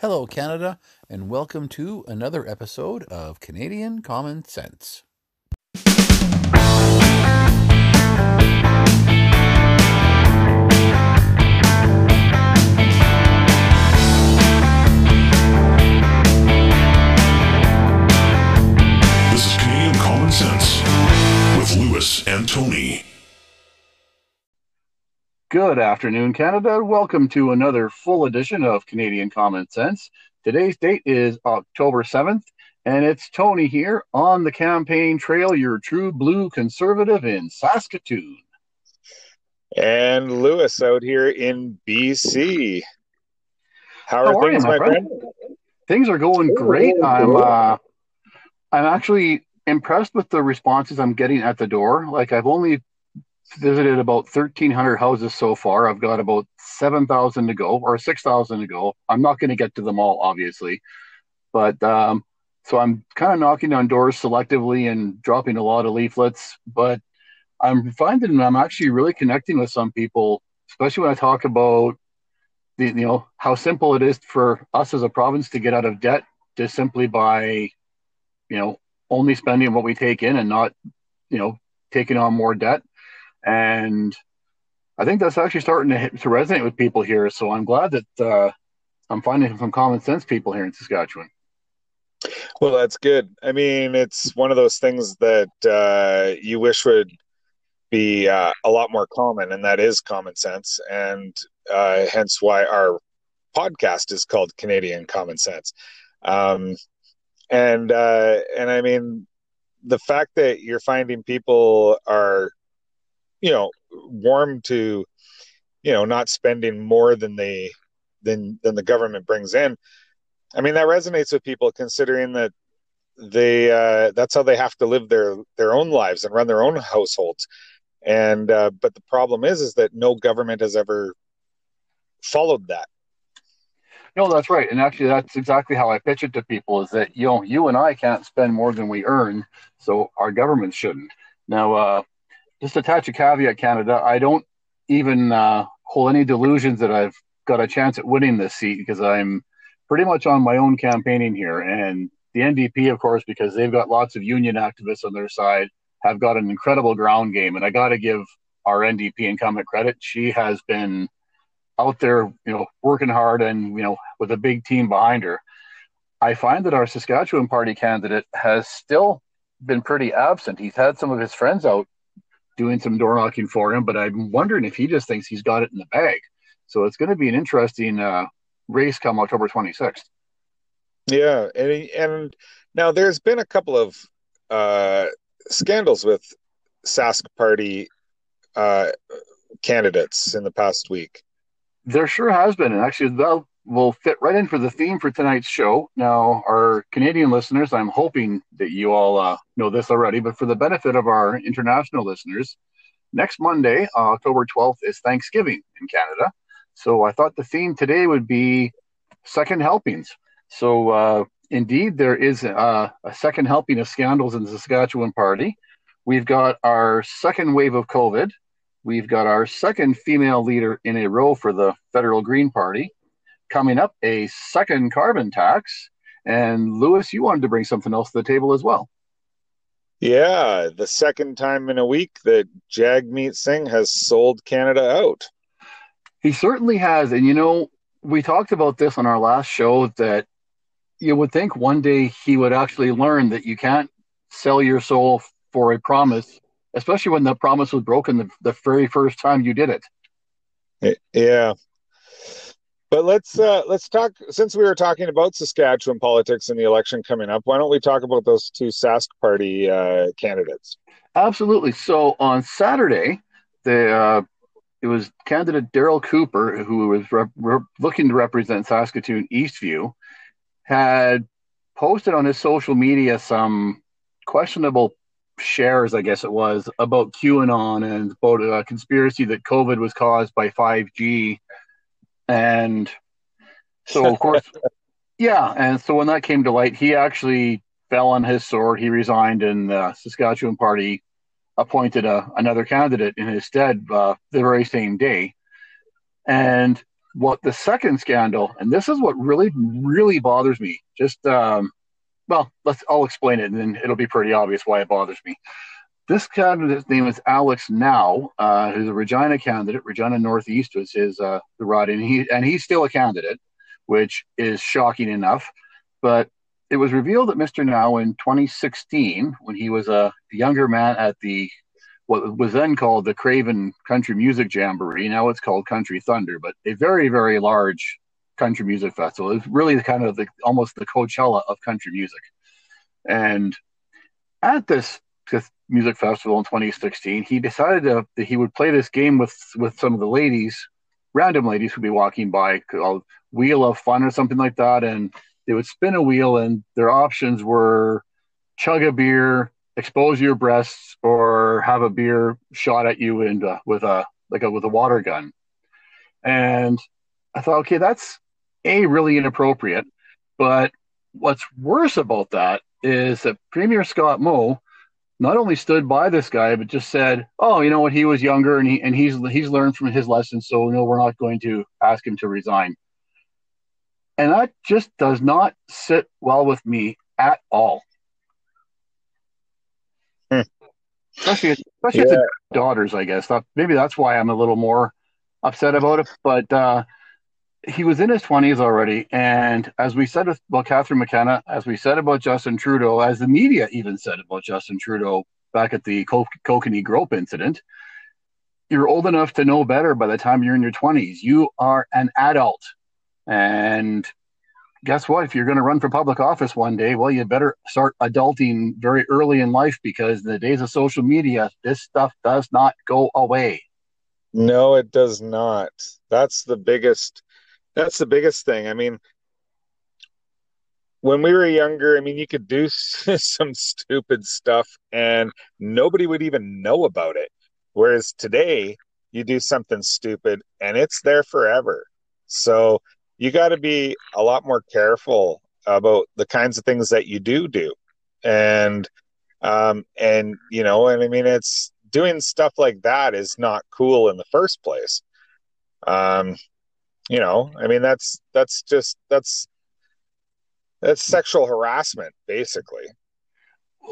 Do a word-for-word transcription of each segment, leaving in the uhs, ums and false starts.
Hello, Canada, and welcome to another episode of Canadian Common Sense. This is Canadian Common Sense with Lewis and Tony. Good afternoon, Canada. Welcome to another full edition of Canadian Common Sense. Today's date is October seventh, and it's Tony here on the campaign trail, your true blue conservative in Saskatoon. And Lewis out here in B C. How are, How are things, you, my friend? friend? Things are going great. I'm, uh, I'm actually impressed with the responses I'm getting at the door. Like, I've only visited about thirteen hundred houses so far. I've got about seven thousand to go, or six thousand to go. I'm not going to get to them all, obviously. But um, so I'm kind of knocking on doors selectively and dropping a lot of leaflets. But I'm finding I'm actually really connecting with some people, especially when I talk about the, you know, how simple it is for us as a province to get out of debt just simply by, you know, only spending what we take in and not, you know, taking on more debt. And I think that's actually starting to, hit, to resonate with people here. So I'm glad that uh, I'm finding some common sense people here in Saskatchewan. Well, that's good. I mean, it's one of those things that uh, you wish would be uh, a lot more common, and that is common sense. And uh, hence why our podcast is called Canadian Common Sense. Um, and uh, and I mean, the fact that you're finding people are, you know, warm to, you know, not spending more than they than than the government brings in. I mean, that resonates with people, considering that they uh, that's how they have to live their their own lives and run their own households. And uh, but the problem is, is that no government has ever followed that. No, that's right. And actually, that's exactly how I pitch it to people: is that, you know, you and I can't spend more than we earn, so our government shouldn't. Now, uh, just attach a caveat, Canada. I don't even uh, hold any delusions that I've got a chance at winning this seat, because I'm pretty much on my own campaigning here. And the N D P, of course, because they've got lots of union activists on their side, have got an incredible ground game. And I got to give our N D P incumbent credit. She has been out there, you know, working hard and, you know, with a big team behind her. I find that our Saskatchewan Party candidate has still been pretty absent. He's had some of his friends out doing some door knocking for him, but I'm wondering if he just thinks he's got it in the bag. So it's going to be an interesting uh, race come October twenty-sixth. Yeah, and and now there's been a couple of uh, scandals with Sask Party uh, candidates in the past week. There sure has been, and actually that will fit right in for the theme for tonight's show. Now, our Canadian listeners, I'm hoping that you all uh, know this already, but for the benefit of our international listeners, next Monday, uh, October twelfth, is Thanksgiving in Canada. So I thought the theme today would be second helpings. So uh, indeed, there is uh, a second helping of scandals in the Saskatchewan Party. We've got our second wave of COVID. We've got our second female leader in a row for the Federal Green Party. Coming up, a second carbon tax. And Lewis, you wanted to bring something else to the table as well. Yeah, the second time in a week that Jagmeet Singh has sold Canada out. He certainly has. And, you know, we talked about this on our last show, that you would think one day he would actually learn that you can't sell your soul for a promise, especially when the promise was broken the, the very first time you did it. Yeah. But let's uh, let's talk, since we were talking about Saskatchewan politics and the election coming up, why don't we talk about those two Sask Party uh, candidates? Absolutely. So on Saturday, the uh, it was candidate Daryl Cooper, who was rep- rep- looking to represent Saskatoon Eastview, had posted on his social media some questionable shares, I guess it was, about QAnon and about a conspiracy that COVID was caused by five G. And so, of course, yeah. And so when that came to light, he actually fell on his sword. He resigned, and the Saskatchewan Party appointed a, another candidate in his stead uh, the very same day. And what the second scandal, and this is what really, really bothers me. Just, um, well, let's, I'll explain it, and then it'll be pretty obvious why it bothers me. This candidate's name is Alex Now, uh, who's a Regina candidate. Regina Northeast was his uh, the ride, and he and he's still a candidate, which is shocking enough. But it was revealed that Mister Now, in twenty sixteen, when he was a younger man at the what was then called the Craven Country Music Jamboree, now it's called Country Thunder, but a very, very large country music festival. It's really kind of the almost the Coachella of country music, and at this music festival in twenty sixteen, he decided to, that he would play this game with with some of the ladies, random ladies who'd be walking by, called Wheel of Fun or something like that, and they would spin a wheel, and their options were chug a beer, expose your breasts, or have a beer shot at you and uh, with a like a with a water gun. And I thought, okay, that's a really inappropriate, but what's worse about that is that Premier Scott Moe not only stood by this guy, but just said, "Oh, you know what? He was younger, and he and he's he's learned from his lessons. So no, we're not going to ask him to resign." And that just does not sit well with me at all. Hmm. Especially, especially yeah. the daughters, I guess. That, maybe that's why I'm a little more upset about it. But uh, he was in his twenties already, and as we said about Catherine McKenna, as we said about Justin Trudeau, as the media even said about Justin Trudeau back at the Kokanee Grope incident, you're old enough to know better by the time you're in your twenties. You are an adult, and guess what? If you're going to run for public office one day, well, you better start adulting very early in life, because in the days of social media, this stuff does not go away. No, it does not. That's the biggest... That's the biggest thing. I mean, when we were younger, I mean, you could do some stupid stuff and nobody would even know about it. Whereas today, you do something stupid and it's there forever. So you got to be a lot more careful about the kinds of things that you do do. And, um, and you know, and I mean, it's doing stuff like that is not cool in the first place. Um You know, I mean, that's that's just that's that's sexual harassment, basically.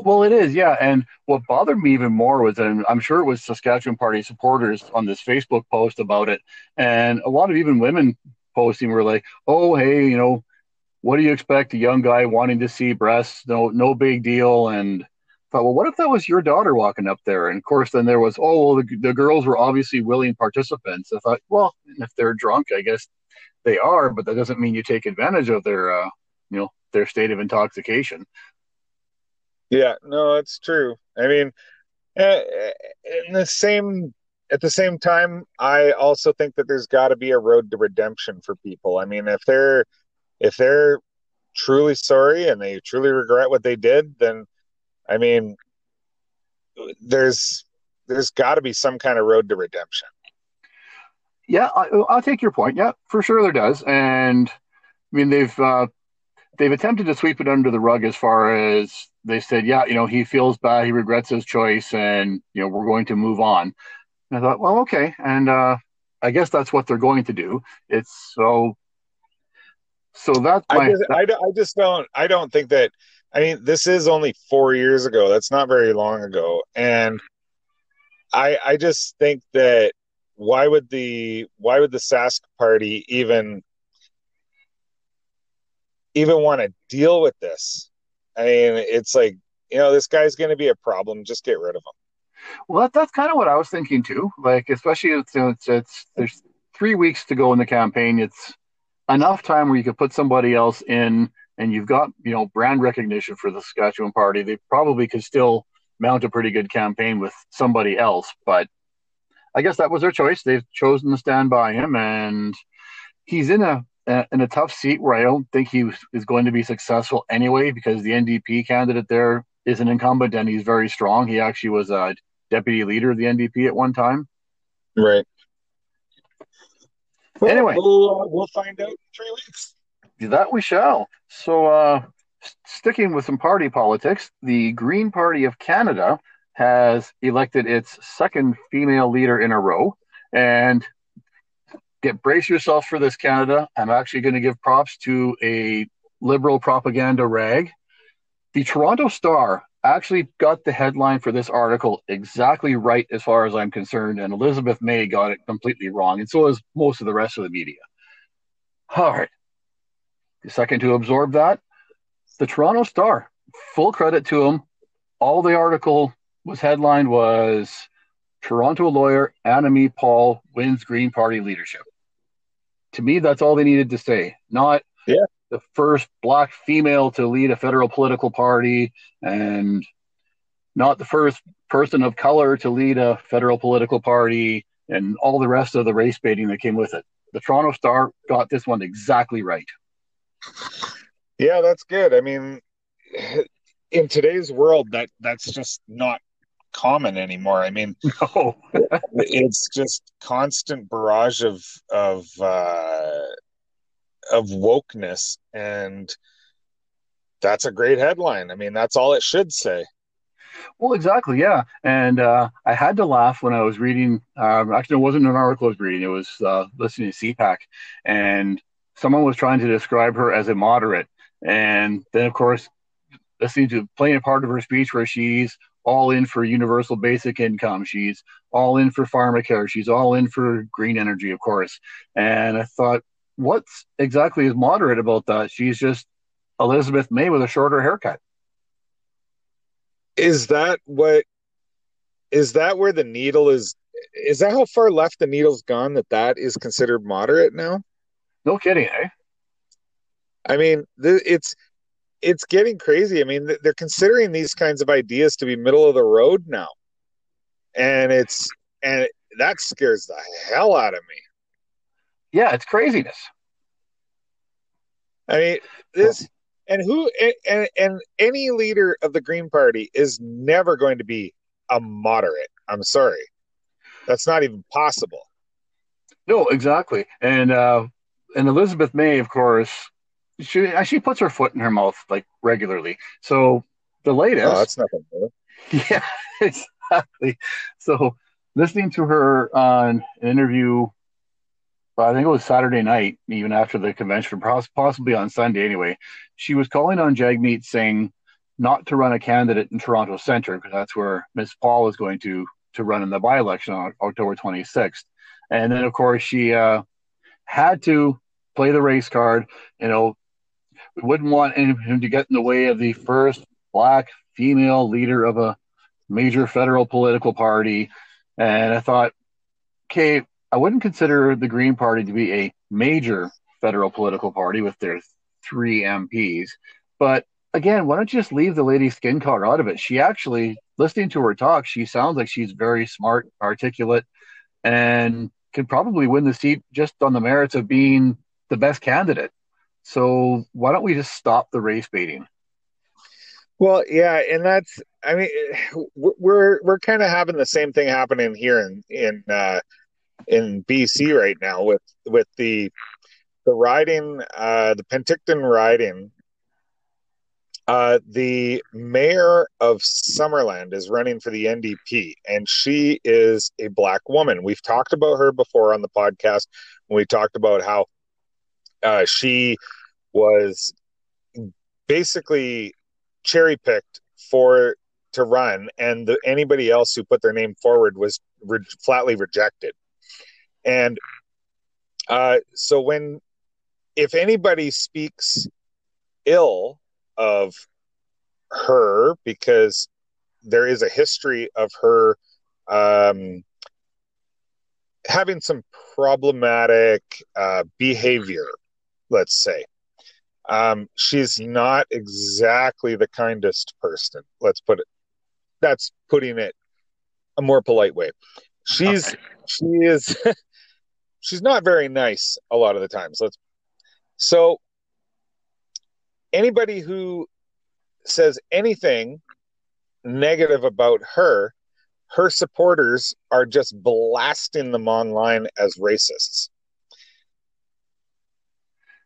Well, it is. Yeah. And what bothered me even more was, and I'm sure it was Saskatchewan Party supporters on this Facebook post about it. And a lot of even women posting were like, oh, hey, you know, what do you expect? A young guy wanting to see breasts? No, no big deal. And I thought, well, what if that was your daughter walking up there? And of course, then there was, oh, well, the, the girls were obviously willing participants. I thought, well, if they're drunk, I guess they are, but that doesn't mean you take advantage of their, uh, you know, their state of intoxication. Yeah, no, it's true. I mean, in the same, at the same time, I also think that there's got to be a road to redemption for people. I mean, if they're if they're truly sorry and they truly regret what they did, then I mean, there's there's got to be some kind of road to redemption. Yeah, I, I'll take your point. Yeah, for sure there does. And I mean, they've uh, they've attempted to sweep it under the rug as far as they said, yeah, you know, he feels bad, he regrets his choice, and you know, we're going to move on. And I thought, well, okay, and uh, I guess that's what they're going to do. It's so so that's my, I just, that. I, I just don't. I don't think that. I mean, this is only four years ago. That's not very long ago. And I I just think that why would the why would the Sask party even even want to deal with this? I mean, it's like, you know, this guy's going to be a problem. Just get rid of him. Well, that, that's kind of what I was thinking too. Like, especially it's, it's it's there's three weeks to go in the campaign. It's enough time where you could put somebody else in. And you've got, you know, brand recognition for the Saskatchewan Party. They probably could still mount a pretty good campaign with somebody else. But I guess that was their choice. They've chosen to stand by him, and he's in a, a in a tough seat where I don't think he is going to be successful anyway, because the N D P candidate there is an incumbent and he's very strong. He actually was a deputy leader of the N D P at one time. Right. Well, anyway, we'll, uh, we'll find out in three weeks. That we shall. So uh, sticking with some party politics, the Green Party of Canada has elected its second female leader in a row. And get brace yourself for this, Canada. I'm actually going to give props to a liberal propaganda rag. The Toronto Star actually got the headline for this article exactly right as far as I'm concerned, and Elizabeth May got it completely wrong, and so is most of the rest of the media. All right. A second to absorb that. The Toronto Star, full credit to him. All the article was headlined was Toronto lawyer Annamie Paul wins Green Party leadership. To me, that's all they needed to say. Not yeah. the first black female to lead a federal political party, and not the first person of color to lead a federal political party, and all the rest of the race baiting that came with it. The Toronto Star got this one exactly right. Yeah, that's good. I mean, in today's world, that that's just not common anymore. I mean, no. It's just constant barrage of of uh, of wokeness, and that's a great headline. I mean, that's all it should say. Well, exactly, yeah. And uh, I had to laugh when I was reading. Um, actually, it wasn't an article I was reading. It was uh, listening to C PAC, and someone was trying to describe her as a moderate. And then, of course, listening to playing a part of her speech where she's all in for universal basic income. She's all in for pharmacare. She's all in for green energy, of course. And I thought, what's exactly is moderate about that? She's just Elizabeth May with a shorter haircut. Is that what, is that where the needle is? Is that how far left the needle's gone that that is considered moderate now? No kidding, eh? I mean, th- it's it's getting crazy. I mean, th- they're considering these kinds of ideas to be middle of the road now, and it's and it, that scares the hell out of me. Yeah, it's craziness. I mean, this and who and and any leader of the Green Party is never going to be a moderate. I'm sorry, that's not even possible. No, exactly, and. uh And Elizabeth May, of course, she she puts her foot in her mouth like regularly. So the latest, oh, that's nothing new. Yeah, exactly. So listening to her on an interview, well, I think it was Saturday night, even after the convention, possibly on Sunday anyway, she was calling on Jagmeet Singh not to run a candidate in Toronto Centre because that's where Miz Paul is going to to run in the by-election on October twenty-sixth. And then, of course, she. Uh, had to play the race card, you know, we wouldn't want him to get in the way of the first black female leader of a major federal political party. And I thought, okay, I wouldn't consider the Green Party to be a major federal political party with their three M Ps. But again, why don't you just leave the lady's skin color out of it? She actually, listening to her talk, she sounds like she's very smart, articulate, and could probably win the seat just on the merits of being the best candidate. So why don't we just stop the race baiting? Well, yeah. And that's, I mean, we're, we're kind of having the same thing happening here in, in, uh, in B C right now with, with the, the riding, uh, the Penticton riding, uh, the mayor of Summerland is running for the N D P, and she is a black woman. We've talked about her before on the podcast when we talked about how uh, she was basically cherry picked for to run, and the, anybody else who put their name forward was re- flatly rejected. And uh, so when, if anybody speaks ill of her, because there is a history of her um, having some problematic uh, behavior, let's say. Um, she's not exactly the kindest person, let's put it. That's putting it a more polite way. She's, okay. she is, she's not very nice a lot of the times. Let's, so, anybody who says anything negative about her, her supporters are just blasting them online as racists.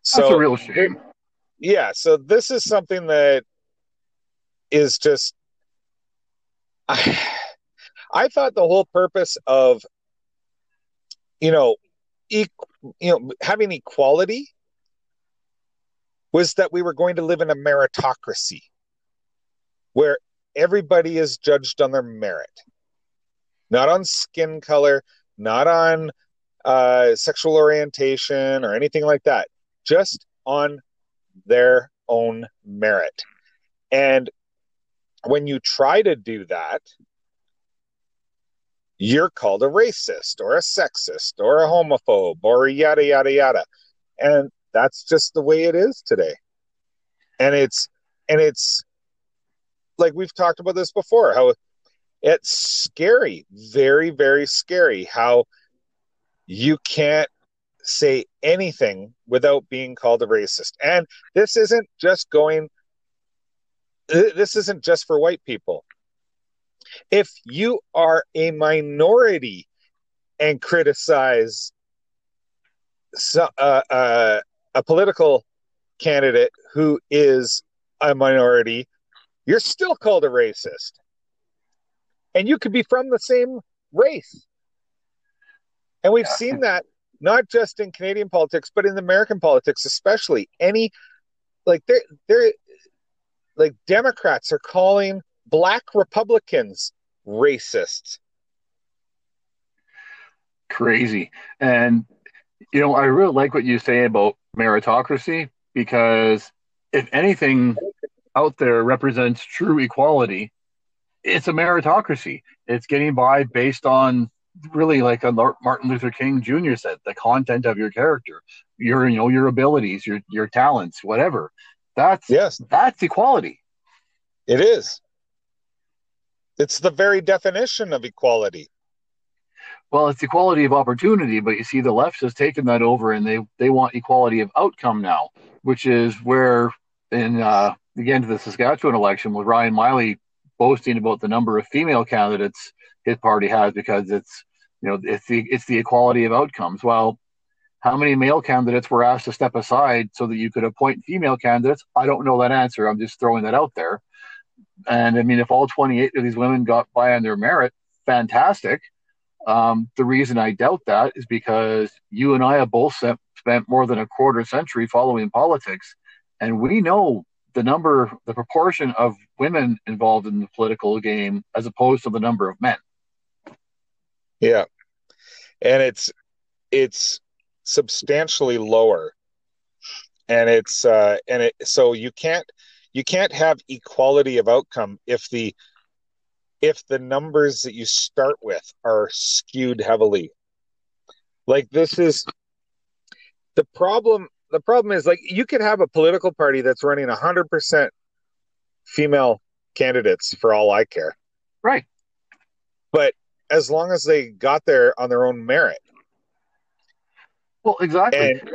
So, that's a real shame. Yeah, so this is something that is just... I, I thought the whole purpose of, you know, equ- you know, having equality was that we were going to live in a meritocracy where everybody is judged on their merit, not on skin color, not on uh, sexual orientation or anything like that, just on their own merit. And when you try to do that, you're called a racist or a sexist or a homophobe or yada, yada, yada. And that's just the way it is today. And it's, and it's like, we've talked about this before, how it's scary, very, very scary how you can't say anything without being called a racist. And this isn't just going, this isn't just for white people. If you are a minority and criticize so, uh, uh, a political candidate who is a minority, you're still called a racist. And you could be from the same race. And we've yeah. seen that not just in Canadian politics, but in American politics, especially. Any, like, they're, they're, like, Democrats are calling Black Republicans racists. Crazy. And, you know, I really like what you say about meritocracy, because if anything out there represents true equality, it's a meritocracy. It's getting by based on really, like a Martin Luther King Junior said, the content of your character, your, you know, your abilities, your, your talents, whatever. That's, yes, that's equality. It is. It's the very definition of equality. Well, it's equality of opportunity, but you see the left has taken that over, and they, they want equality of outcome now, which is where, in uh, again, to the Saskatchewan election, with Ryan Miley boasting about the number of female candidates his party has, because it's, you know, it's the, it's the equality of outcomes. Well, how many male candidates were asked to step aside so that you could appoint female candidates? I don't know that answer. I'm just throwing that out there. And I mean, if all twenty-eight of these women got by on their merit, fantastic. Um, the reason I doubt that is because you and I have both se- spent more than a quarter century following politics, and we know the number, the proportion of women involved in the political game as opposed to the number of men. Yeah. And it's, it's substantially lower, and it's, uh, and it, so you can't, you can't have equality of outcome if the, if the numbers that you start with are skewed heavily. Like, this is the problem. The problem is, like, you could have a political party that's running one hundred percent female candidates for all I care. Right. But as long as they got there on their own merit. Well, exactly. And,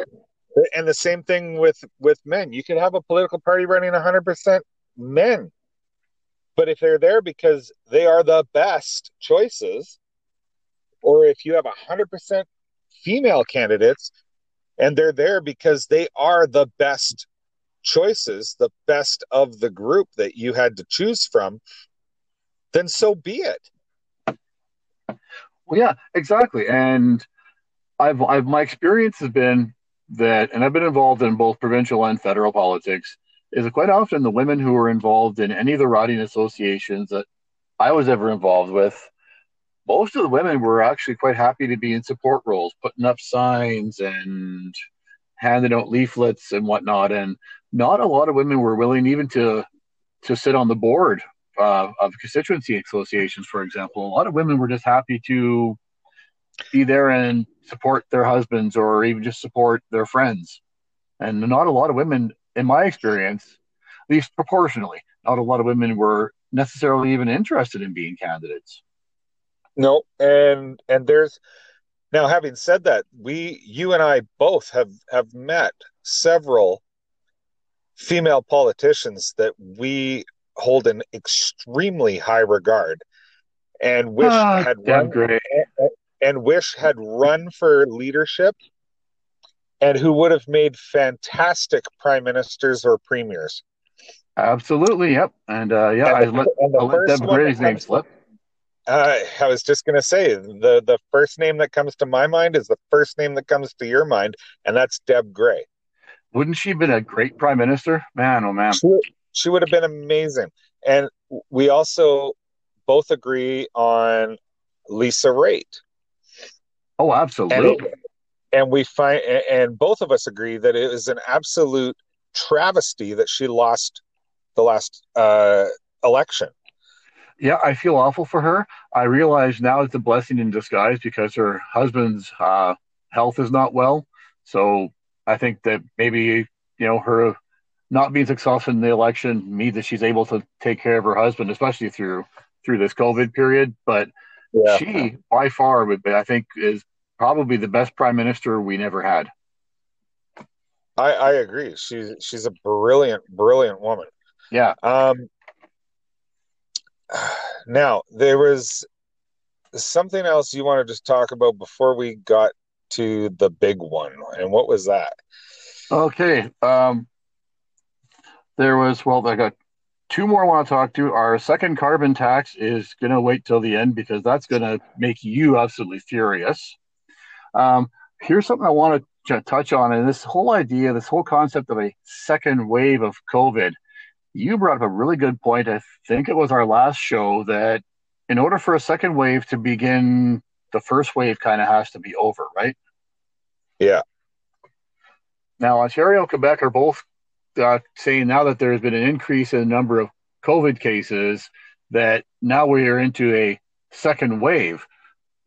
and the same thing with, with men. You could have a political party running one hundred percent men. But if they're there because they are the best choices, or if you have one hundred percent female candidates, and they're there because they are the best choices, the best of the group that you had to choose from, then so be it. Well, yeah, exactly. And I've, I've, my experience has been that, and I've been involved in both provincial and federal politics, is that quite often the women who were involved in any of the riding associations that I was ever involved with, most of the women were actually quite happy to be in support roles, putting up signs and handing out leaflets and whatnot. And not a lot of women were willing even to to sit on the board uh, of constituency associations, for example. A lot of women were just happy to be there and support their husbands, or even just support their friends. And not a lot of women, in my experience, at least proportionally, not a lot of women were necessarily even interested in being candidates. No, and and there's, now having said that, we, you and I both have, have met several female politicians that we hold in extremely high regard, and wish oh, had run, great. And, and wish had run for leadership, and who would have made fantastic prime ministers or premiers. Absolutely, yep, and uh, yeah, and I the, let, and the I let Deb Gray's name slip. Uh, I was just going to say, the, the first name that comes to my mind is the first name that comes to your mind, and that's Deb Gray. Wouldn't she have been a great prime minister? Man, oh man. She, she would have been amazing. And we also both agree on Lisa Raitt. Oh, absolutely. And, and we find, and both of us agree that it is an absolute travesty that she lost the last uh, election. Yeah, I feel awful for her. I realize now it's a blessing in disguise because her husband's uh, health is not well. So I think that maybe, you know, her not being successful in the election means that she's able to take care of her husband, especially through through this COVID period. But yeah. She, by far, would be, I think, is probably the best prime minister we never had. I, I agree. She's she's a brilliant, brilliant woman. Yeah. Um. Now, there was something else you wanted to talk about before we got to the big one. And what was that? Okay. Um, there was, well, I got two more I want to talk to. Our second carbon tax is going to wait till the end because that's going to make you absolutely furious. Um, here's something I want to touch on. And this whole idea, this whole concept of a second wave of COVID. You brought up a really good point. I think it was our last show that in order for a second wave to begin, the first wave kind of has to be over, right? Yeah. Now, Ontario and Quebec are both uh, saying now that there's been an increase in the number of COVID cases that now we are into a second wave.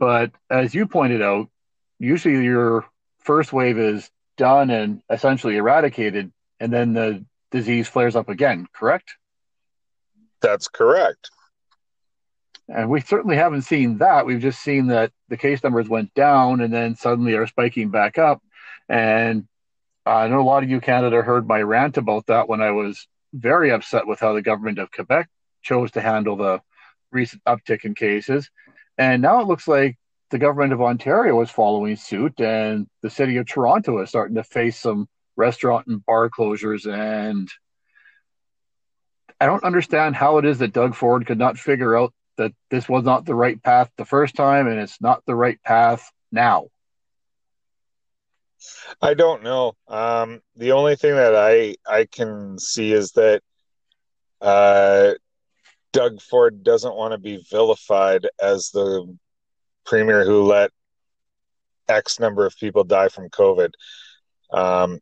But as you pointed out, usually your first wave is done and essentially eradicated, and then the disease flares up again, correct? That's correct. And we certainly haven't seen that. We've just seen that the case numbers went down and then suddenly are spiking back up. And I know a lot of you Canada heard my rant about that when I was very upset with how the government of Quebec chose to handle the recent uptick in cases. And now it looks like the government of Ontario is following suit and the city of Toronto is starting to face some restaurant and bar closures, and I don't understand how it is that Doug Ford could not figure out that this was not the right path the first time, and it's not the right path now. I don't know. Um, the only thing that I, I can see is that uh, Doug Ford doesn't want to be vilified as the premier who let X number of people die from COVID. Um,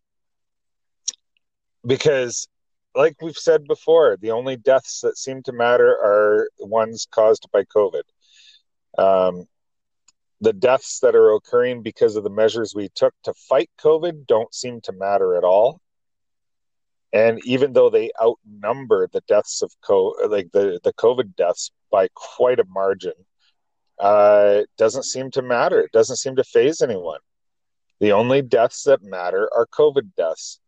Because, like we've said before, the only deaths that seem to matter are ones caused by COVID. Um, the deaths that are occurring because of the measures we took to fight COVID don't seem to matter at all. And even though they outnumber the deaths of COVID, like the, the COVID deaths by quite a margin, uh, it doesn't seem to matter. It doesn't seem to faze anyone. The only deaths that matter are COVID deaths.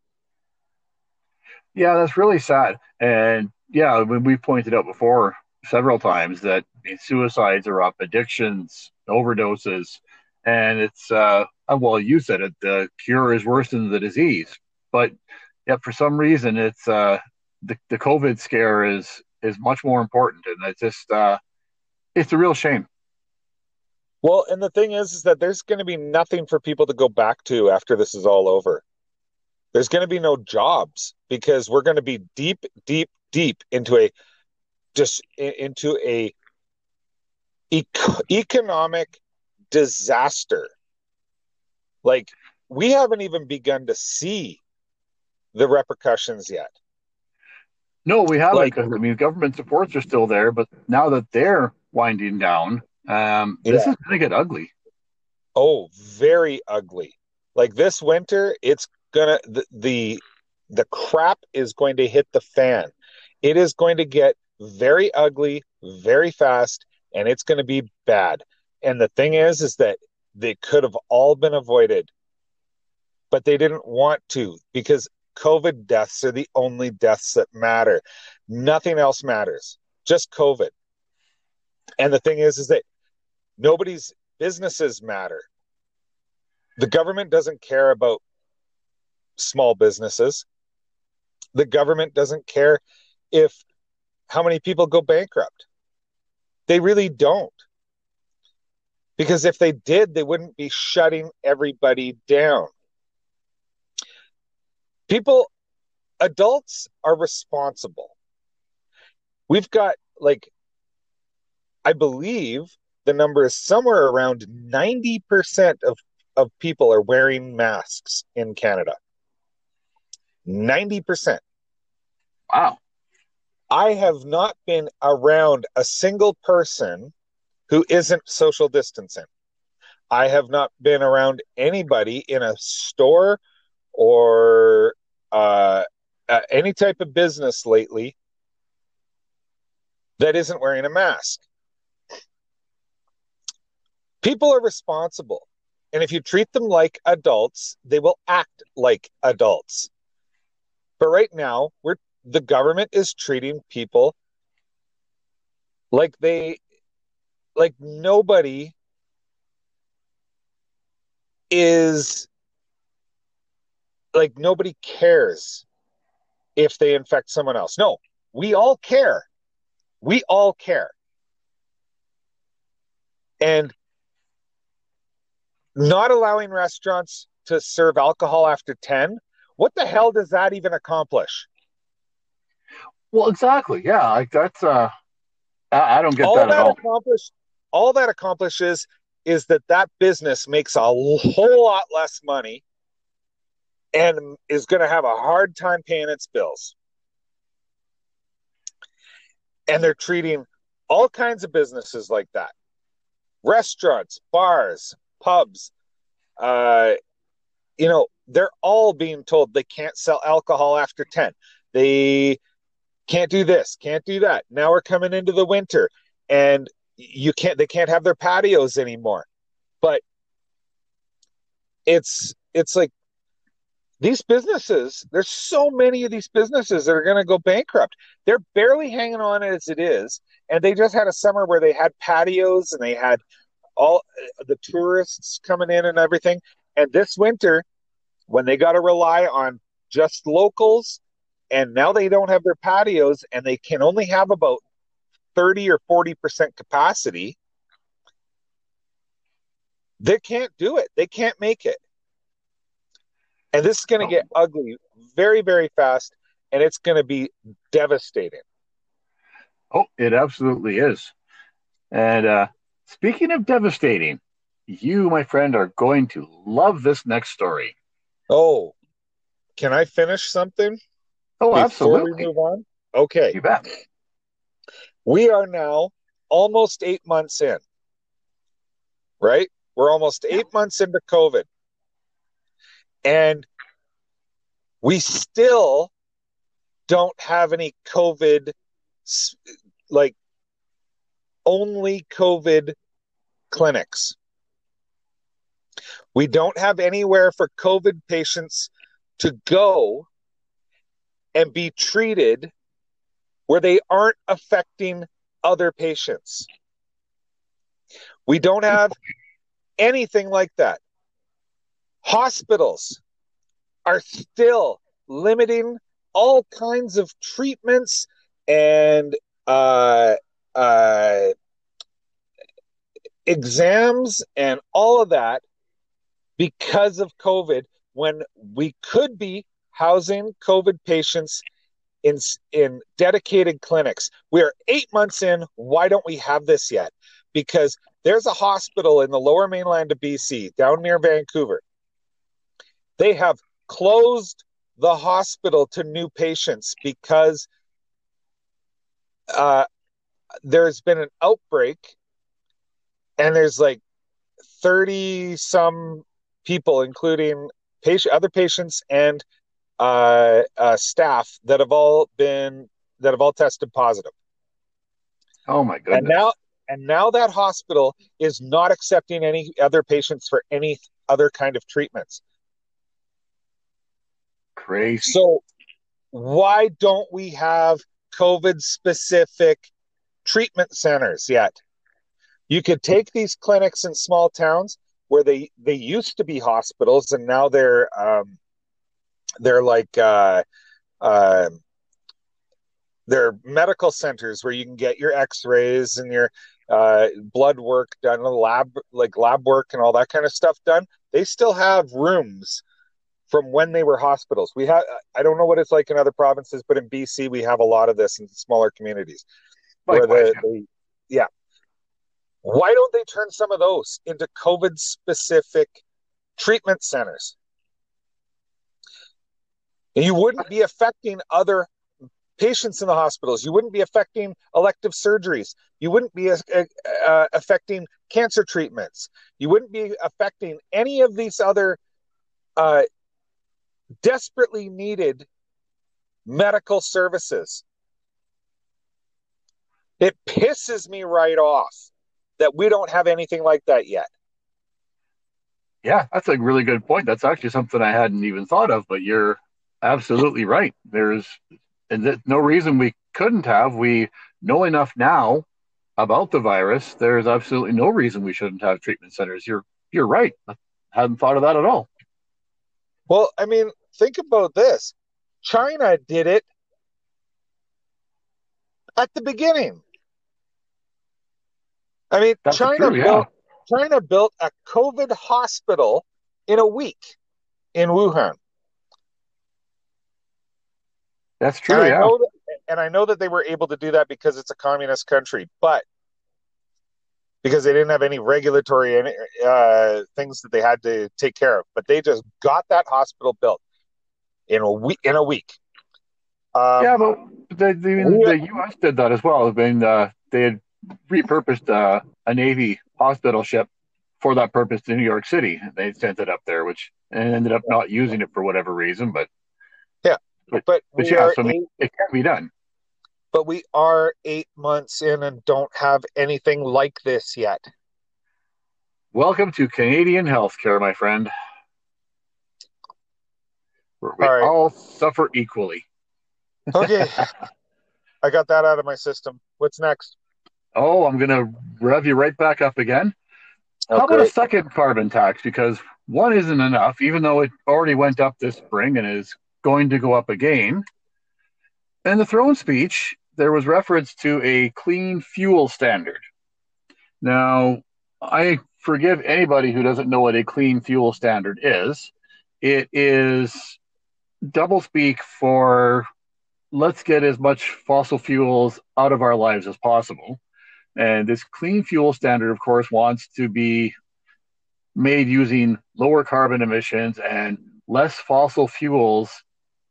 Yeah, that's really sad. And yeah, we pointed out before several times that suicides are up, addictions, overdoses, and it's, uh, well, you said it, the cure is worse than the disease. But yet for some reason, it's uh, the, the COVID scare is is much more important. And it's just, uh, it's a real shame. Well, and the thing is, is that there's going to be nothing for people to go back to after this is all over. There's going to be no jobs because we're going to be deep, deep, deep into a just into a eco- economic disaster. Like, we haven't even begun to see the repercussions yet. No, we haven't. Like, I mean, government supports are still there, but now that they're winding down, um, yeah. This is going to get ugly. Oh, very ugly. Like this winter, it's gonna the, the the crap is going to hit the fan. It is going to get very ugly very fast, and it's going to be bad. And the thing is is that they could have all been avoided, but they didn't want to because COVID deaths are the only deaths that matter. Nothing else matters, just COVID. And the thing is is that nobody's businesses matter. The government doesn't care about small businesses. The government doesn't care if how many people go bankrupt. They really don't. Because if they did, they wouldn't be shutting everybody down. People, adults are responsible. We've got, like, I believe the number is somewhere around ninety percent of, of people are wearing masks in Canada. ninety percent. Wow. I have not been around a single person who isn't social distancing. I have not been around anybody in a store or uh, uh, any type of business lately that isn't wearing a mask. People are responsible. And if you treat them like adults, they will act like adults. But right now, we're the government is treating people like they, like nobody is, like nobody cares if they infect someone else. No, we all care. We all care. And not allowing restaurants to serve alcohol after ten, what the hell does that even accomplish? Well, exactly. Yeah, like that's. Uh, I, I don't get all that, that at all. Accomplished, all that accomplishes is that that business makes a whole lot less money and is going to have a hard time paying its bills. And they're treating all kinds of businesses like that: restaurants, bars, pubs. Uh, you know, they're all being told they can't sell alcohol after ten. They can't do this, can't do that. Now we're coming into the winter and you can't, they can't have their patios anymore. But it's, it's like these businesses, there's so many of these businesses that are going to go bankrupt. They're barely hanging on as it is. And they just had a summer where they had patios and they had all the tourists coming in and everything. And this winter, when they got to rely on just locals, and now they don't have their patios and they can only have about thirty or forty percent capacity, they can't do it. They can't make it. And this is going to get ugly very, very fast, and it's going to be devastating. Oh, it absolutely is. And uh, speaking of devastating, you, my friend, are going to love this next story. Oh, can I finish something? Oh, before absolutely. We move on? Okay. You bet. We are now almost eight months in, right? We're almost eight yeah. months into COVID. And we still don't have any COVID, like only COVID clinics. We don't have anywhere for COVID patients to go and be treated where they aren't affecting other patients. We don't have anything like that. Hospitals are still limiting all kinds of treatments and uh, uh, exams and all of that because of COVID, when we could be housing COVID patients in in dedicated clinics. We are eight months in. Why don't we have this yet? Because there's a hospital in the lower mainland of B C, down near Vancouver. They have closed the hospital to new patients because uh, there's been an outbreak, and there's like thirty-some people, including patient, other patients and Uh, uh, staff that have all been that have all tested positive. Oh my goodness! And now, and now that hospital is not accepting any other patients for any other kind of treatments. Crazy. So, why don't we have COVID-specific treatment centers yet? You could take these clinics in small towns where they they used to be hospitals, and now they're um, They're like uh, uh, they're medical centers where you can get your X-rays and your uh, blood work done, lab like lab work and all that kind of stuff done. They still have rooms from when they were hospitals. We have, I don't know what it's like in other provinces, but in B C we have a lot of this in smaller communities. Where the, the, yeah. Why don't they turn some of those into COVID-specific treatment centers? And you wouldn't be affecting other patients in the hospitals. You wouldn't be affecting elective surgeries. You wouldn't be uh, affecting cancer treatments. You wouldn't be affecting any of these other uh, desperately needed medical services. It pisses me right off that we don't have anything like that yet. Yeah, that's a really good point. That's actually something I hadn't even thought of, but you're absolutely right. There's and th- no reason we couldn't have. We know enough now about the virus. There's absolutely no reason we shouldn't have treatment centers. You're you're right. I hadn't thought of that at all. Well, I mean, think about this. China did it at the beginning. I mean, That's China true, yeah. built China built a COVID hospital in a week in Wuhan. That's true, and yeah. I know that, and I know that they were able to do that because it's a communist country, but because they didn't have any regulatory uh, things that they had to take care of, but they just got that hospital built in a week. In a week. Um, yeah, but the, the, the U S did that as well. I mean, uh, they had repurposed uh, a Navy hospital ship for that purpose to New York City. They sent it up there, which and ended up not using it for whatever reason. But yeah, but, but, but yeah, so eight, it can be done. But we are eight months in and don't have anything like this yet. Welcome to Canadian healthcare, my friend, where we all, right. all suffer equally. Okay, I got that out of my system. What's next? Oh, I'm going to rev you right back up again. Oh, How about great. a second carbon tax? Because one isn't enough, even though it already went up this spring and is going to go up again. In the throne speech, there was reference to a clean fuel standard. Now, I forgive anybody who doesn't know what a clean fuel standard is. It is doublespeak for let's get as much fossil fuels out of our lives as possible. And this clean fuel standard, of course, wants to be made using lower carbon emissions and less fossil fuels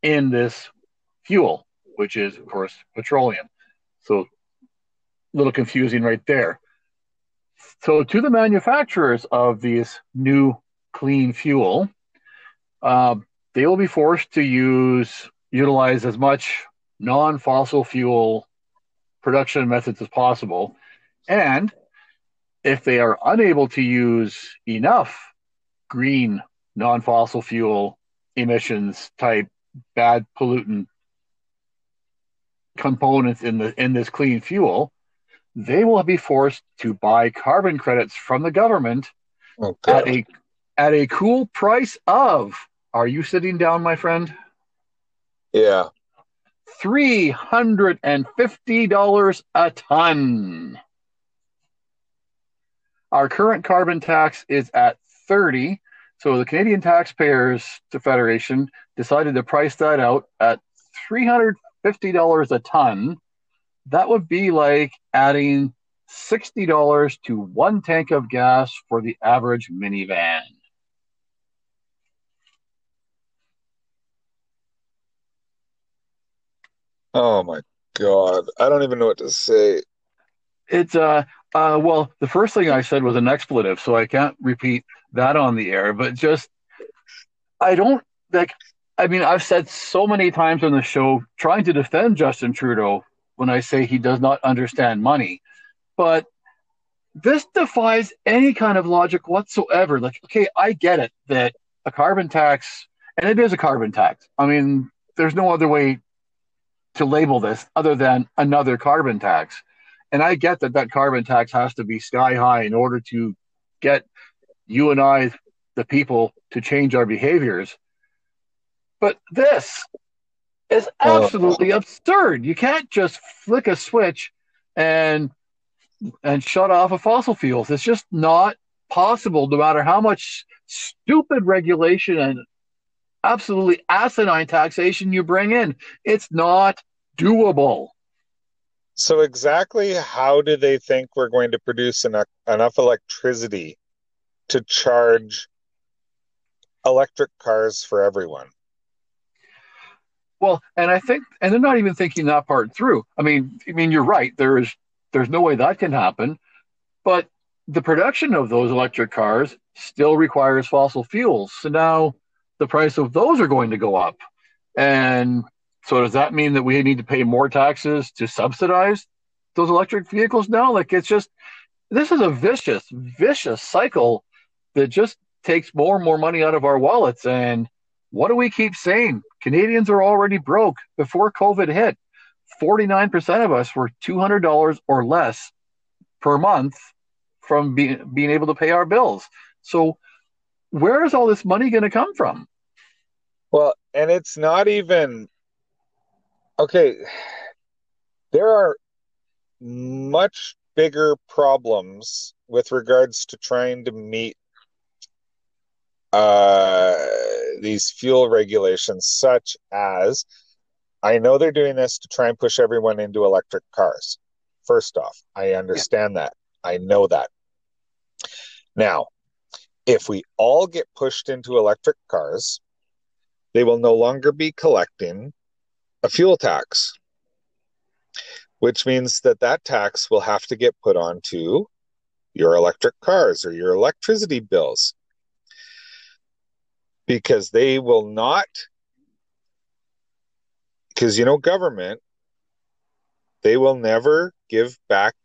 in this fuel, which is, of course, petroleum. So a little confusing right there. So to the manufacturers of these new clean fuel, uh, they will be forced to use utilize as much non-fossil fuel production methods as possible. And if they are unable to use enough green non-fossil fuel emissions type bad pollutant components in the in this clean fuel, they will be forced to buy carbon credits from the government okay. at a at a cool price of, are you sitting down, my friend? Yeah. three hundred fifty dollars a ton. Our current carbon tax is at thirty dollars. So the Canadian Taxpayers Federation decided to price that out at three hundred fifty dollars a ton. That would be like adding sixty dollars to one tank of gas for the average minivan. Oh my God. I don't even know what to say. It's, uh, uh, well, the first thing I said was an expletive, so I can't repeat that on the air, but just, I don't like, I mean, I've said so many times on the show trying to defend Justin Trudeau when I say he does not understand money, but this defies any kind of logic whatsoever. Like, okay, I get it that a carbon tax, and it is a carbon tax. I mean, there's no other way to label this other than another carbon tax. And I get that that carbon tax has to be sky high in order to get you and I, the people, to change our behaviors. But this is absolutely uh, absurd. You can't just flick a switch and and shut off of fossil fuels. It's just not possible, no matter how much stupid regulation and absolutely asinine taxation you bring in. It's not doable. So exactly how do they think we're going to produce enough, enough electricity to charge electric cars for everyone? Well, and I think, and they're not even thinking that part through. I mean, I mean, you're right. There is, there's no way that can happen. But the production of those electric cars still requires fossil fuels. So now the price of those are going to go up. And so does that mean that we need to pay more taxes to subsidize those electric vehicles now? Like, it's just, this is a vicious, vicious cycle that just takes more and more money out of our wallets. And what do we keep saying? Canadians are already broke. Before COVID hit, forty-nine percent of us were two hundred dollars or less per month from be- being able to pay our bills. So where is all this money going to come from? Well, and it's not even... Okay, there are much bigger problems with regards to trying to meet uh, these fuel regulations, such as, I know they're doing this to try and push everyone into electric cars. First off, I understand yeah. that. I know that. Now, if we all get pushed into electric cars, they will no longer be collecting a fuel tax, which means that that tax will have to get put onto your electric cars or your electricity bills, because they will not, because, you know, government, they will never give back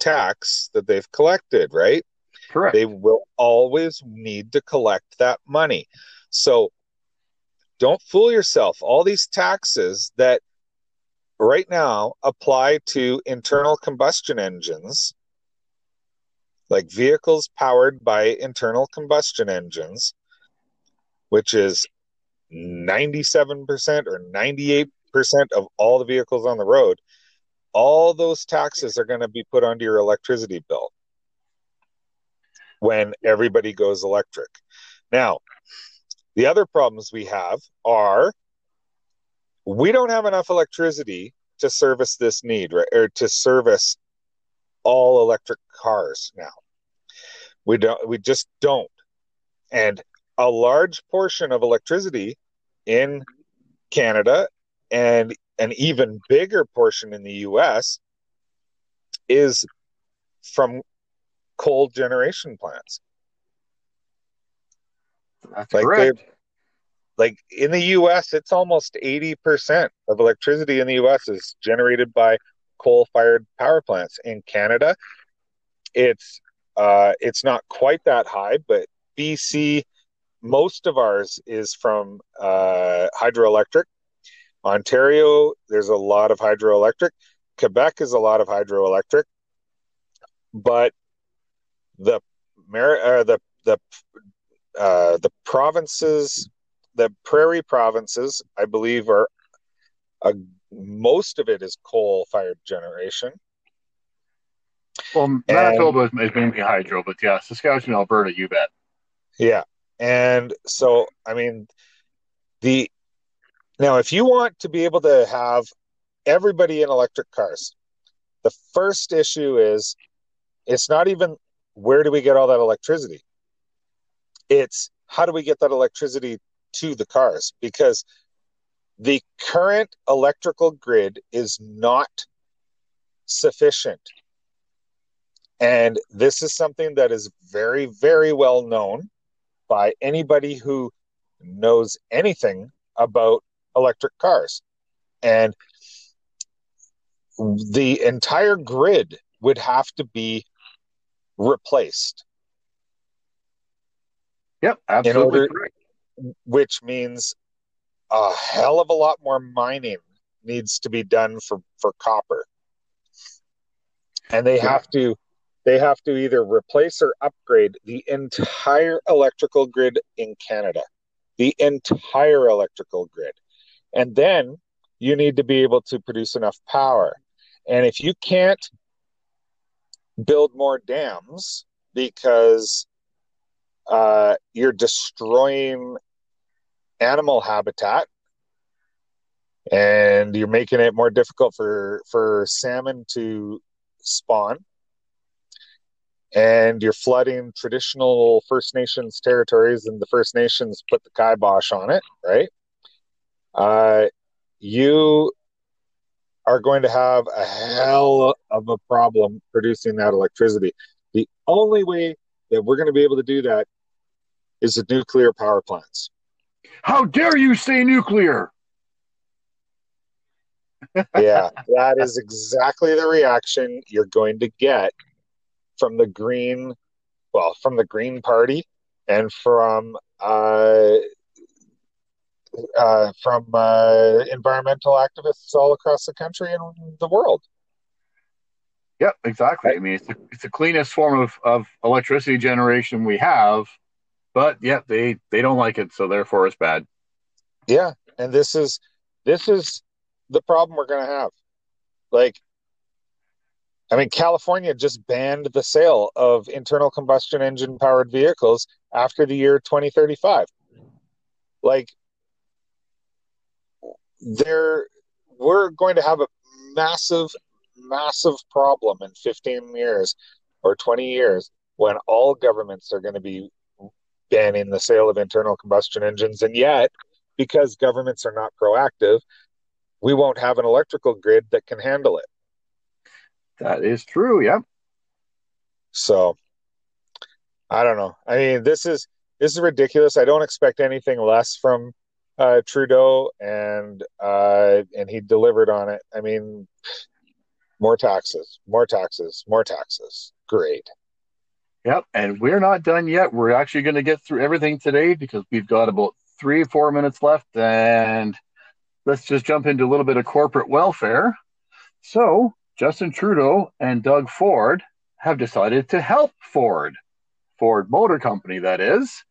tax that they've collected, right? Correct. They will always need to collect that money. So don't fool yourself. All these taxes that right now apply to internal combustion engines, like vehicles powered by internal combustion engines, which is ninety-seven percent or ninety-eight percent of all the vehicles on the road, all those taxes are going to be put onto your electricity bill when everybody goes electric. Now, the other problems we have are we don't have enough electricity to service this need, right, or to service all electric cars now. We don't. We just don't. And a large portion of electricity in Canada and an even bigger portion in the U S is from coal generation plants. That's like correct. Like in the U S, it's almost eighty percent of electricity in the U S is generated by coal-fired power plants. In Canada, it's uh, it's not quite that high, but B C, most of ours is from uh, hydroelectric. Ontario, there's a lot of hydroelectric. Quebec is a lot of hydroelectric, but the uh, the the Uh, the provinces, the prairie provinces, I believe, are uh, most of it is coal-fired generation. Well, Manitoba and, is mainly hydro, but yeah, Saskatchewan, Alberta, you bet. Yeah, and so I mean, the now if you want to be able to have everybody in electric cars, the first issue is it's not even where do we get all that electricity. It's how do we get that electricity to the cars? Because the current electrical grid is not sufficient. And this is something that is very, very well known by anybody who knows anything about electric cars. And the entire grid would have to be replaced. Yep, absolutely. In order, which means a hell of a lot more mining needs to be done for, for copper. And they yeah. have to they have to either replace or upgrade the entire electrical grid in Canada. The entire electrical grid. And then you need to be able to produce enough power. And if you can't build more dams because uh, you're destroying animal habitat and you're making it more difficult for, for salmon to spawn. And you're flooding traditional First Nations territories, and the First Nations put the kibosh on it, right? Uh, you are going to have a hell of a problem producing that electricity. The only way that we're going to be able to do that is with nuclear power plants. How dare you say nuclear? Yeah, that is exactly the reaction you're going to get from the Green, well, from the Green Party, and from uh, uh, from uh, environmental activists all across the country and the world. Yep, exactly. Right. I mean, it's the, it's the cleanest form of, of electricity generation we have, but yeah, they, they don't like it, so therefore it's bad. Yeah, and this is this is the problem we're going to have. Like, I mean, California just banned the sale of internal combustion engine powered vehicles after the year twenty thirty-five. Like, there, we're going to have a massive, massive problem in fifteen years or twenty years when all governments are going to be banning the sale of internal combustion engines. And yet, because governments are not proactive, we won't have an electrical grid that can handle it. That is true, yeah. So, I don't know. I mean, this is this is ridiculous. I don't expect anything less from uh, Trudeau, and uh, and he delivered on it. I mean, more taxes, more taxes, more taxes. Great. Yep, and we're not done yet. We're actually going to get through everything today because we've got about three, four minutes left, and let's just jump into a little bit of corporate welfare. So, Justin Trudeau and Doug Ford have decided to help Ford, Ford Motor Company, that is,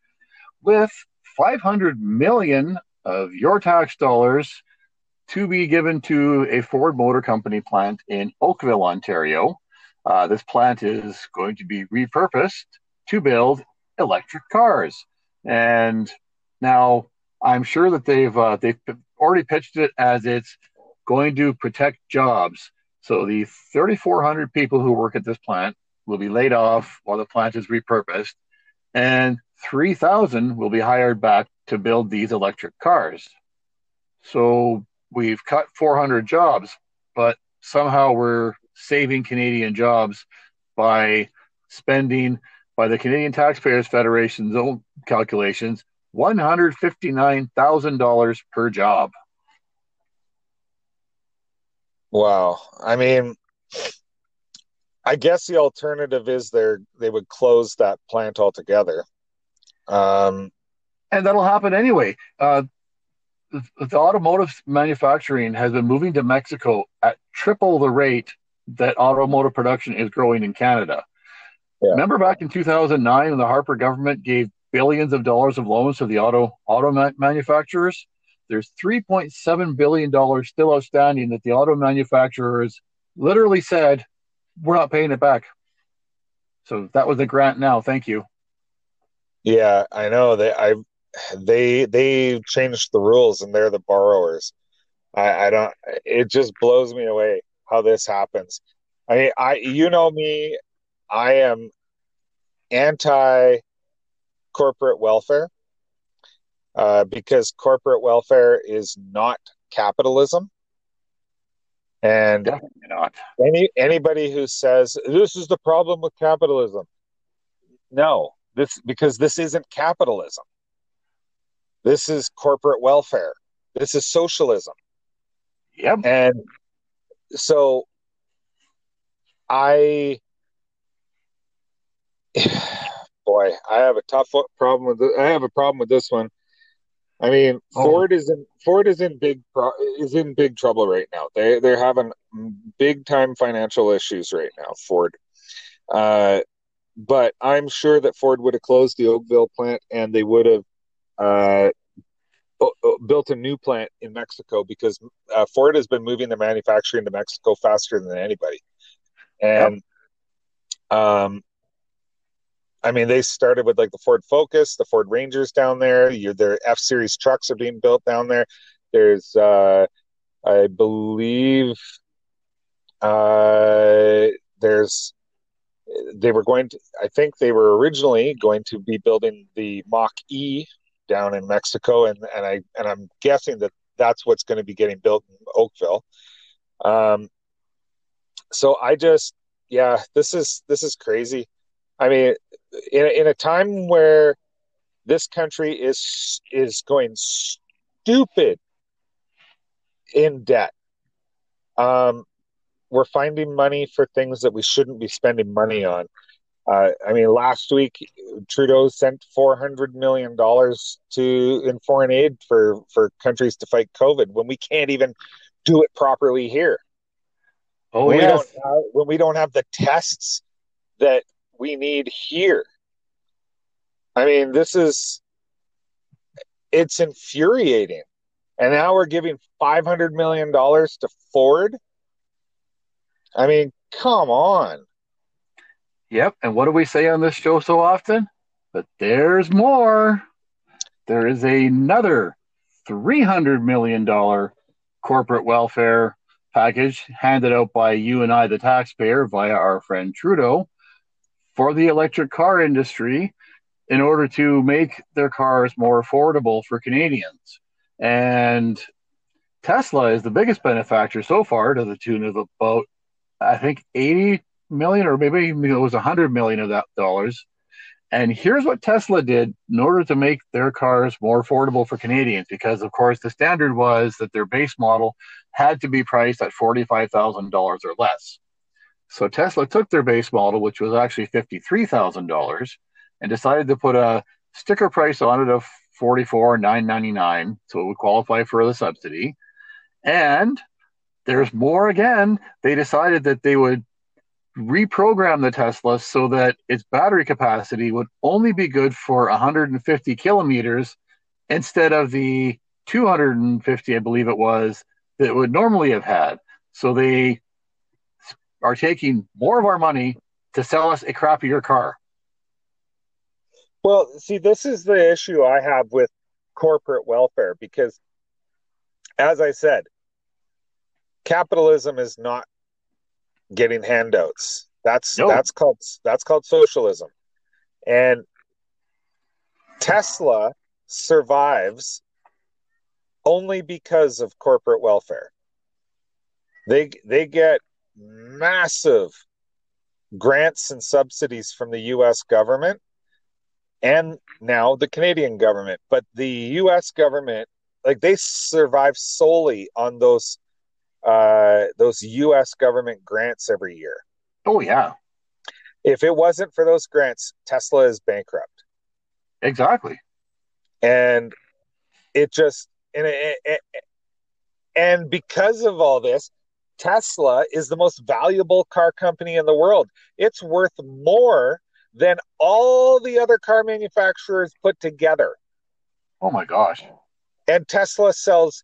with five hundred million dollars of your tax dollars to be given to a Ford Motor Company plant in Oakville, Ontario. Uh, this plant is going to be repurposed to build electric cars. And now I'm sure that they've uh, they've already pitched it as it's going to protect jobs. So the thirty-four hundred people who work at this plant will be laid off while the plant is repurposed, and three thousand will be hired back to build these electric cars. So we've cut four hundred jobs, but somehow we're saving Canadian jobs by spending, by the Canadian Taxpayers Federation's own calculations, one hundred fifty-nine thousand dollars per job. Wow. I mean, I guess the alternative is they're they would close that plant altogether. Um, and that'll happen anyway. Uh, the, the automotive manufacturing has been moving to Mexico at triple the rate that automotive production is growing in Canada. Yeah. Remember back in two thousand nine when the Harper government gave billions of dollars of loans to the auto auto manufacturers? There's three point seven billion dollars still outstanding that the auto manufacturers literally said, we're not paying it back. So that was the grant now. Thank you. Yeah, I know. They I, they, they changed the rules, and they're the borrowers. I, I don't. It just blows me away how this happens. I mean, I, you know me. I am anti-corporate welfare. Uh, because corporate welfare is not capitalism, and definitely not. Any anybody who says this is the problem with capitalism, no, this because this isn't capitalism. This is corporate welfare. This is socialism. Yep. And so, I. Boy, I have a tough problem with. This. I have a problem with this one. I mean, oh. Ford is in Ford is in big pro, is in big trouble right now. They they're having big time financial issues right now. Ford, uh, but I'm sure that Ford would have closed the Oakville plant, and they would have uh, built a new plant in Mexico because uh, Ford has been moving their manufacturing to Mexico faster than anybody, and yep. Um, I mean, they started with like the Ford Focus, the Ford Rangers down there. Your, their F-Series trucks are being built down there. There's, uh, I believe, uh, there's, they were going to, I think they were originally going to be building the Mach-E down in Mexico. And, and I, and I'm guessing that that's what's going to be getting built in Oakville. Um, so I just, yeah, this is, this is crazy. I mean, in in a time where this country is is going stupid in debt, um, we're finding money for things that we shouldn't be spending money on. Uh, I mean, last week Trudeau sent four hundred million dollars to in foreign aid for, for countries to fight COVID when we can't even do it properly here. Oh, we yes. don't have, when we don't have the tests that we need here. I mean, this is, it's infuriating. And now we're giving five hundred million dollars to Ford. I mean, come on. Yep. And what do we say on this show so often? But there's more. There is another three hundred million dollars corporate welfare package handed out by you and I, the taxpayer, via our friend Trudeau, for the electric car industry in order to make their cars more affordable for Canadians. And Tesla is the biggest benefactor so far, to the tune of about, I think, eighty million, or maybe it was one hundred million of that dollars. And here's what Tesla did in order to make their cars more affordable for Canadians, because, of course, the standard was that their base model had to be priced at forty-five thousand dollars or less. So Tesla took their base model, which was actually fifty-three thousand dollars, and decided to put a sticker price on it of forty-four thousand nine hundred ninety-nine dollars, so it would qualify for the subsidy. And there's more again. They decided that they would reprogram the Tesla so that its battery capacity would only be good for one hundred fifty kilometers instead of the two hundred fifty, I believe it was, that it would normally have had. So they are taking more of our money to sell us a crappier car. Well, see, this is the issue I have with corporate welfare, because, as I said, capitalism is not getting handouts. That's no. that's called that's called socialism. And Tesla survives only because of corporate welfare. They they get massive grants and subsidies from the U S government and now the Canadian government. But the U S government, like, they survive solely on those uh, those U S government grants every year. Oh, yeah. If it wasn't for those grants, Tesla is bankrupt. Exactly. And it just... And, it, it, and because of all this, Tesla is the most valuable car company in the world. It's worth more than all the other car manufacturers put together. Oh my gosh. And Tesla sells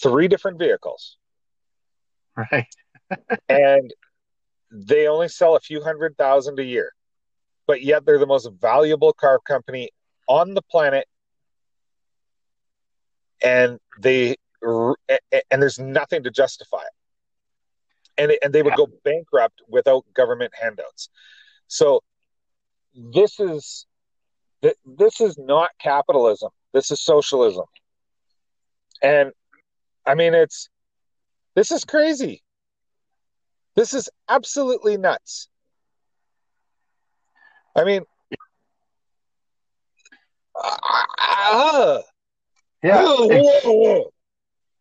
three different vehicles. Right. And they only sell a few hundred thousand a year. But yet they're the most valuable car company on the planet. And they... and there's nothing to justify it, and and they would yeah. go bankrupt without government handouts. So this is this is not capitalism. This is socialism. And I mean, it's this is crazy. This is absolutely nuts. I mean, uh, yeah. Uh, yeah.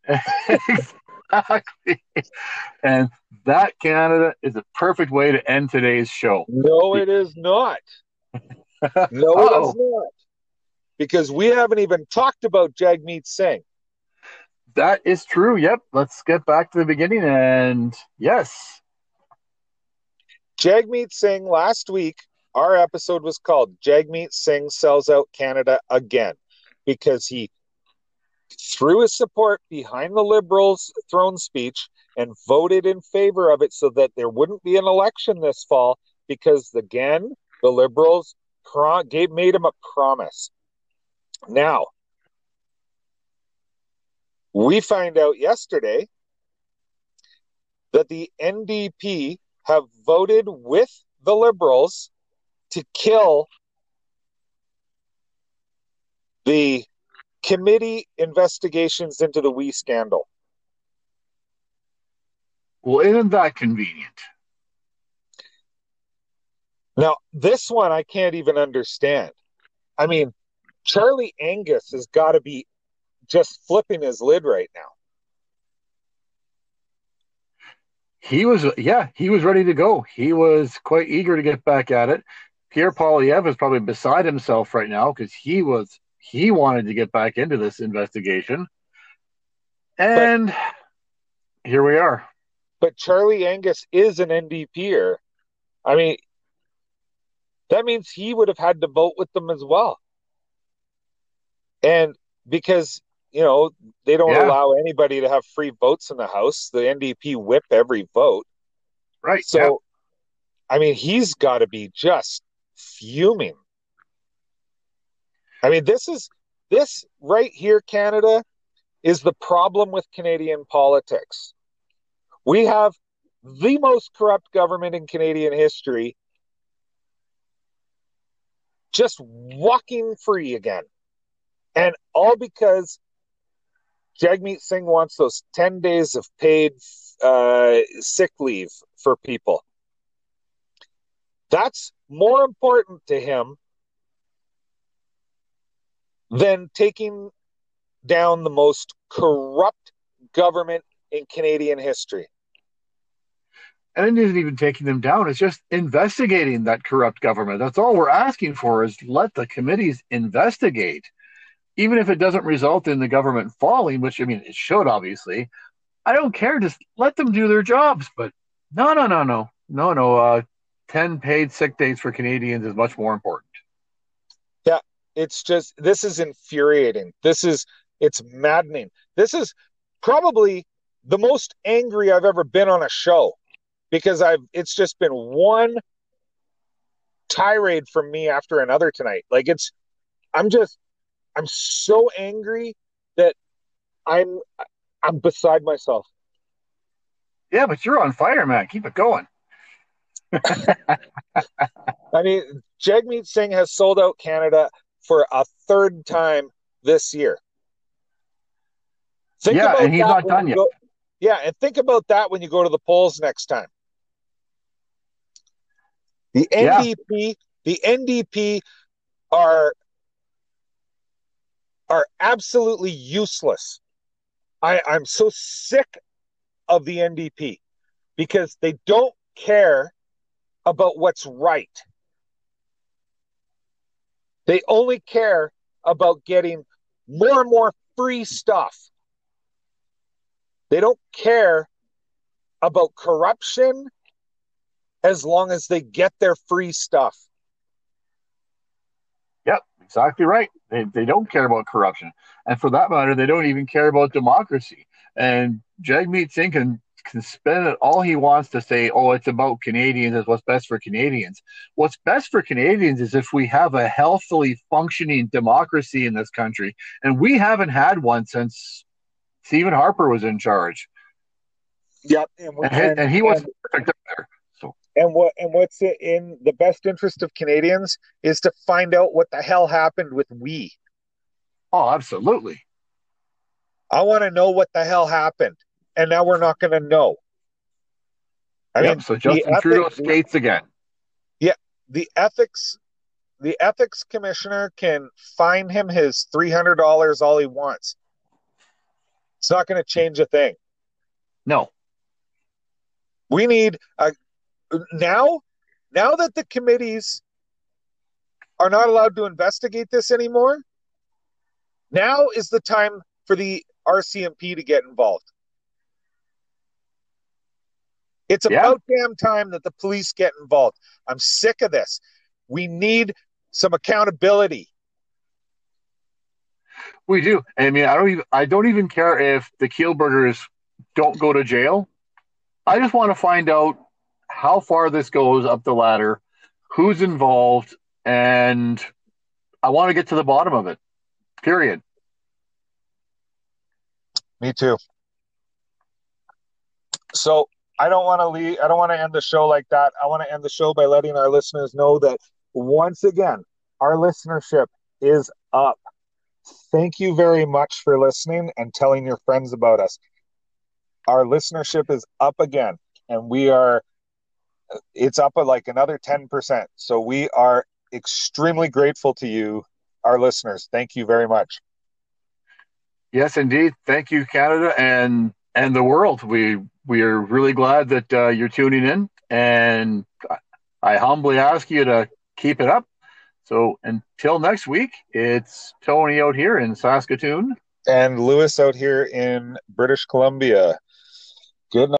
Exactly. And that, Canada, is a perfect way to end today's show. No, it is not. No, Uh-oh. It is not. Because we haven't even talked about Jagmeet Singh. That is true. Yep. Let's get back to the beginning. And yes. Jagmeet Singh, last week, our episode was called Jagmeet Singh Sells Out Canada Again, because he threw his support behind the Liberals' throne speech and voted in favor of it so that there wouldn't be an election this fall, because, again, the Liberals pro- gave made him a promise. Now, we find out yesterday that the N D P have voted with the Liberals to kill the committee investigations into the WE scandal. Well, isn't that convenient? Now, this one I can't even understand. I mean, Charlie Angus has got to be just flipping his lid right now. He was, yeah, he was ready to go. He was quite eager to get back at it. Pierre Poilievre is probably beside himself right now because he was, he wanted to get back into this investigation. And but, here we are. But Charlie Angus is an NDPer. I mean, that means he would have had to vote with them as well. And because, you know, they don't yeah. allow anybody to have free votes in the House. The N D P whip every vote. Right. So, yeah. I mean, he's got to be just fuming. I mean, this is, this right here, Canada, is the problem with Canadian politics. We have the most corrupt government in Canadian history just walking free again. And all because Jagmeet Singh wants those ten days of paid uh, sick leave for people. That's more important to him than taking down the most corrupt government in Canadian history. And it isn't even taking them down. It's just investigating that corrupt government. That's all we're asking for, is let the committees investigate. Even if it doesn't result in the government falling, which, I mean, it should, obviously, I don't care. Just let them do their jobs. But no, no, no, no, no, no. Uh, ten paid sick days for Canadians is much more important. Yeah, it's just, this is infuriating. This is, it's maddening. This is probably the most angry I've ever been on a show, because I've, it's just been one tirade from me after another tonight. Like, it's, I'm just, I'm so angry that I'm I'm beside myself. Yeah, but you're on fire, man. Keep it going. I mean, Jagmeet Singh has sold out Canada for a third time this year. Think yeah, about and he's not done yet. Go, yeah, and think about that when you go to the polls next time. The N D P, yeah. the N D P are... are absolutely useless. I, I'm so sick of the N D P because they don't care about what's right. They only care about getting more and more free stuff. They don't care about corruption as long as they get their free stuff. Yep, exactly right. They they don't care about corruption. And for that matter, they don't even care about democracy. And Jagmeet Singh can, can spin it all he wants to say, oh, it's about Canadians, it's what's best for Canadians. What's best for Canadians is if we have a healthily functioning democracy in this country. And we haven't had one since Stephen Harper was in charge. Yep. And, we, and, and, and he was perfect up there. And what and what's in the best interest of Canadians is to find out what the hell happened with WE. Oh, absolutely. I want to know what the hell happened, and now we're not going to know. I yep, mean, so Justin Trudeau ethics, skates again. Yeah, the ethics, the ethics commissioner can fine him his three hundred dollars all he wants. It's not going to change a thing. No. We need a. Now, now that the committees are not allowed to investigate this anymore, now is the time for the R C M P to get involved. It's about yeah. damn time that the police get involved. I'm sick of this. We need some accountability. We do. I mean, I don't even, I don't even care if the Kielburgers don't go to jail. I just want to find out how far this goes up the ladder, who's involved, and I want to get to the bottom of it, period. Me too. So I don't want to leave. I don't want to end the show like that. I want to end the show by letting our listeners know that once again, our listenership is up. Thank you very much for listening and telling your friends about us. Our listenership is up again, and we are, it's up like another ten percent. So we are extremely grateful to you, our listeners. Thank you very much. Yes, indeed. Thank you, Canada and and the world. We we are really glad that uh, you're tuning in, and I humbly ask you to keep it up. So until next week, it's Tony out here in Saskatoon. And Lewis out here in British Columbia. Good night.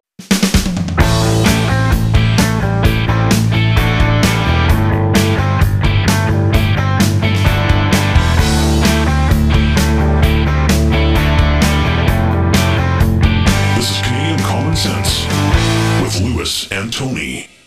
This is Canadian Common Sense with Lewis and Tony.